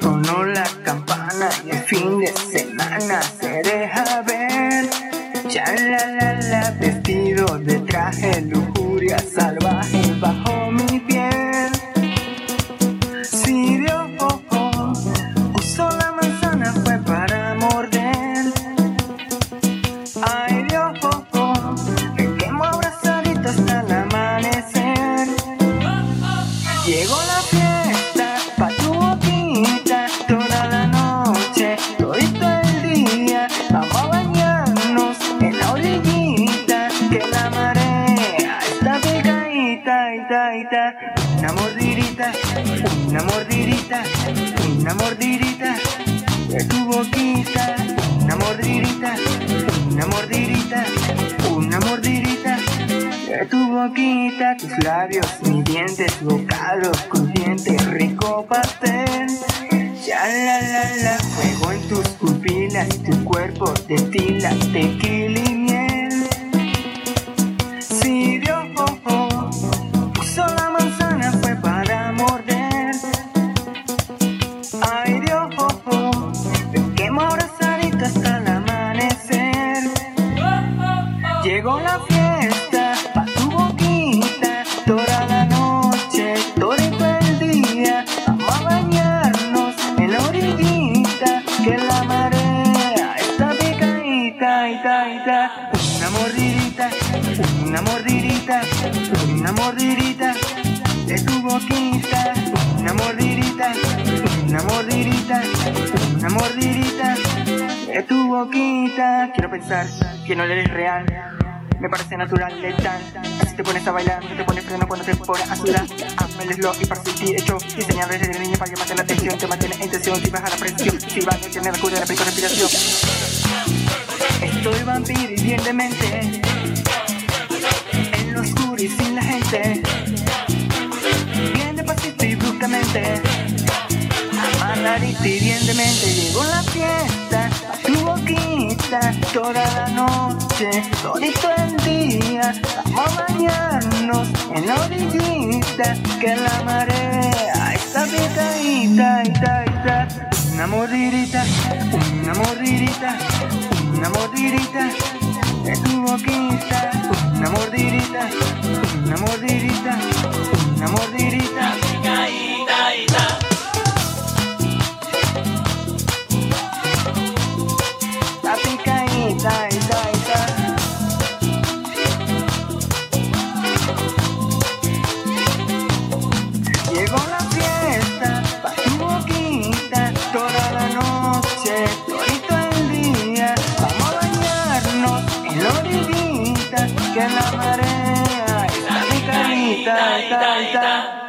Sonó la campana y el fin de semana se deja ver. Chalalala, vestido de traje, lujuria salvaje bajo mi piel. Sirvió, usó la manzana, fue para morder. Ay Dios, me quemo abrazadito hasta el amanecer. Llegó la fiesta pa' tu boquita, toda la noche, todito el día. Vamos a bañarnos en la orillita, que la marea está picadita, ita, ita. Una mordidita, una mordidita, una mordidita de tu boquita. Una mordidita, una mordidita, una mordidita de tu boquita. Tus labios, mis dientes, bocados con dientes, rico pastel. Ya la la la, fuego en tus pupilas, tu cuerpo destila tequila y miel. Si Dios usó la manzana, fue para morder. Ay Dios, me quemo abrazadito hasta el amanecer. Llegó la fiesta pa' tu boquita, toda la noche, todo el día. Vamos a bañarnos en la orillita, que la marea está picadita, ita, ita. Una mordidita, una mordidita, una mordidita de tu boquita. Una mordidita, una mordidita, una mordidita de tu boquita. Quiero pensar que no eres real, me parece natural, letal. Así te pones a bailar, no te pones freno cuando te pones a sudar. Hazme el slow y para sentir hecho, diseñado desde niño para que mate la atención. Te mantienes en tensión, si baja la presión, si vas no tienes recuerdo de la primera respiración. Estoy vampiro y bien demente, en lo oscuro y sin la gente. Bien despacito y bruscamente, amarradito y bien demente. Llegó la fiesta a tu boquita, toda la noche, todito el día. Vamos a bañarnos en la orillita, que la marea está picadita, ita, ita. Una mordidita, una mordidita, una mordidita de tu boquita. Una mordidita, una mordidita, una mordidita. La picadita, ita, ita. Llegó la fiesta pa' tu boquita, toda la noche, todito el día. Vamos a bañarnos en la orillita, que la marea está picadita, ita, ita.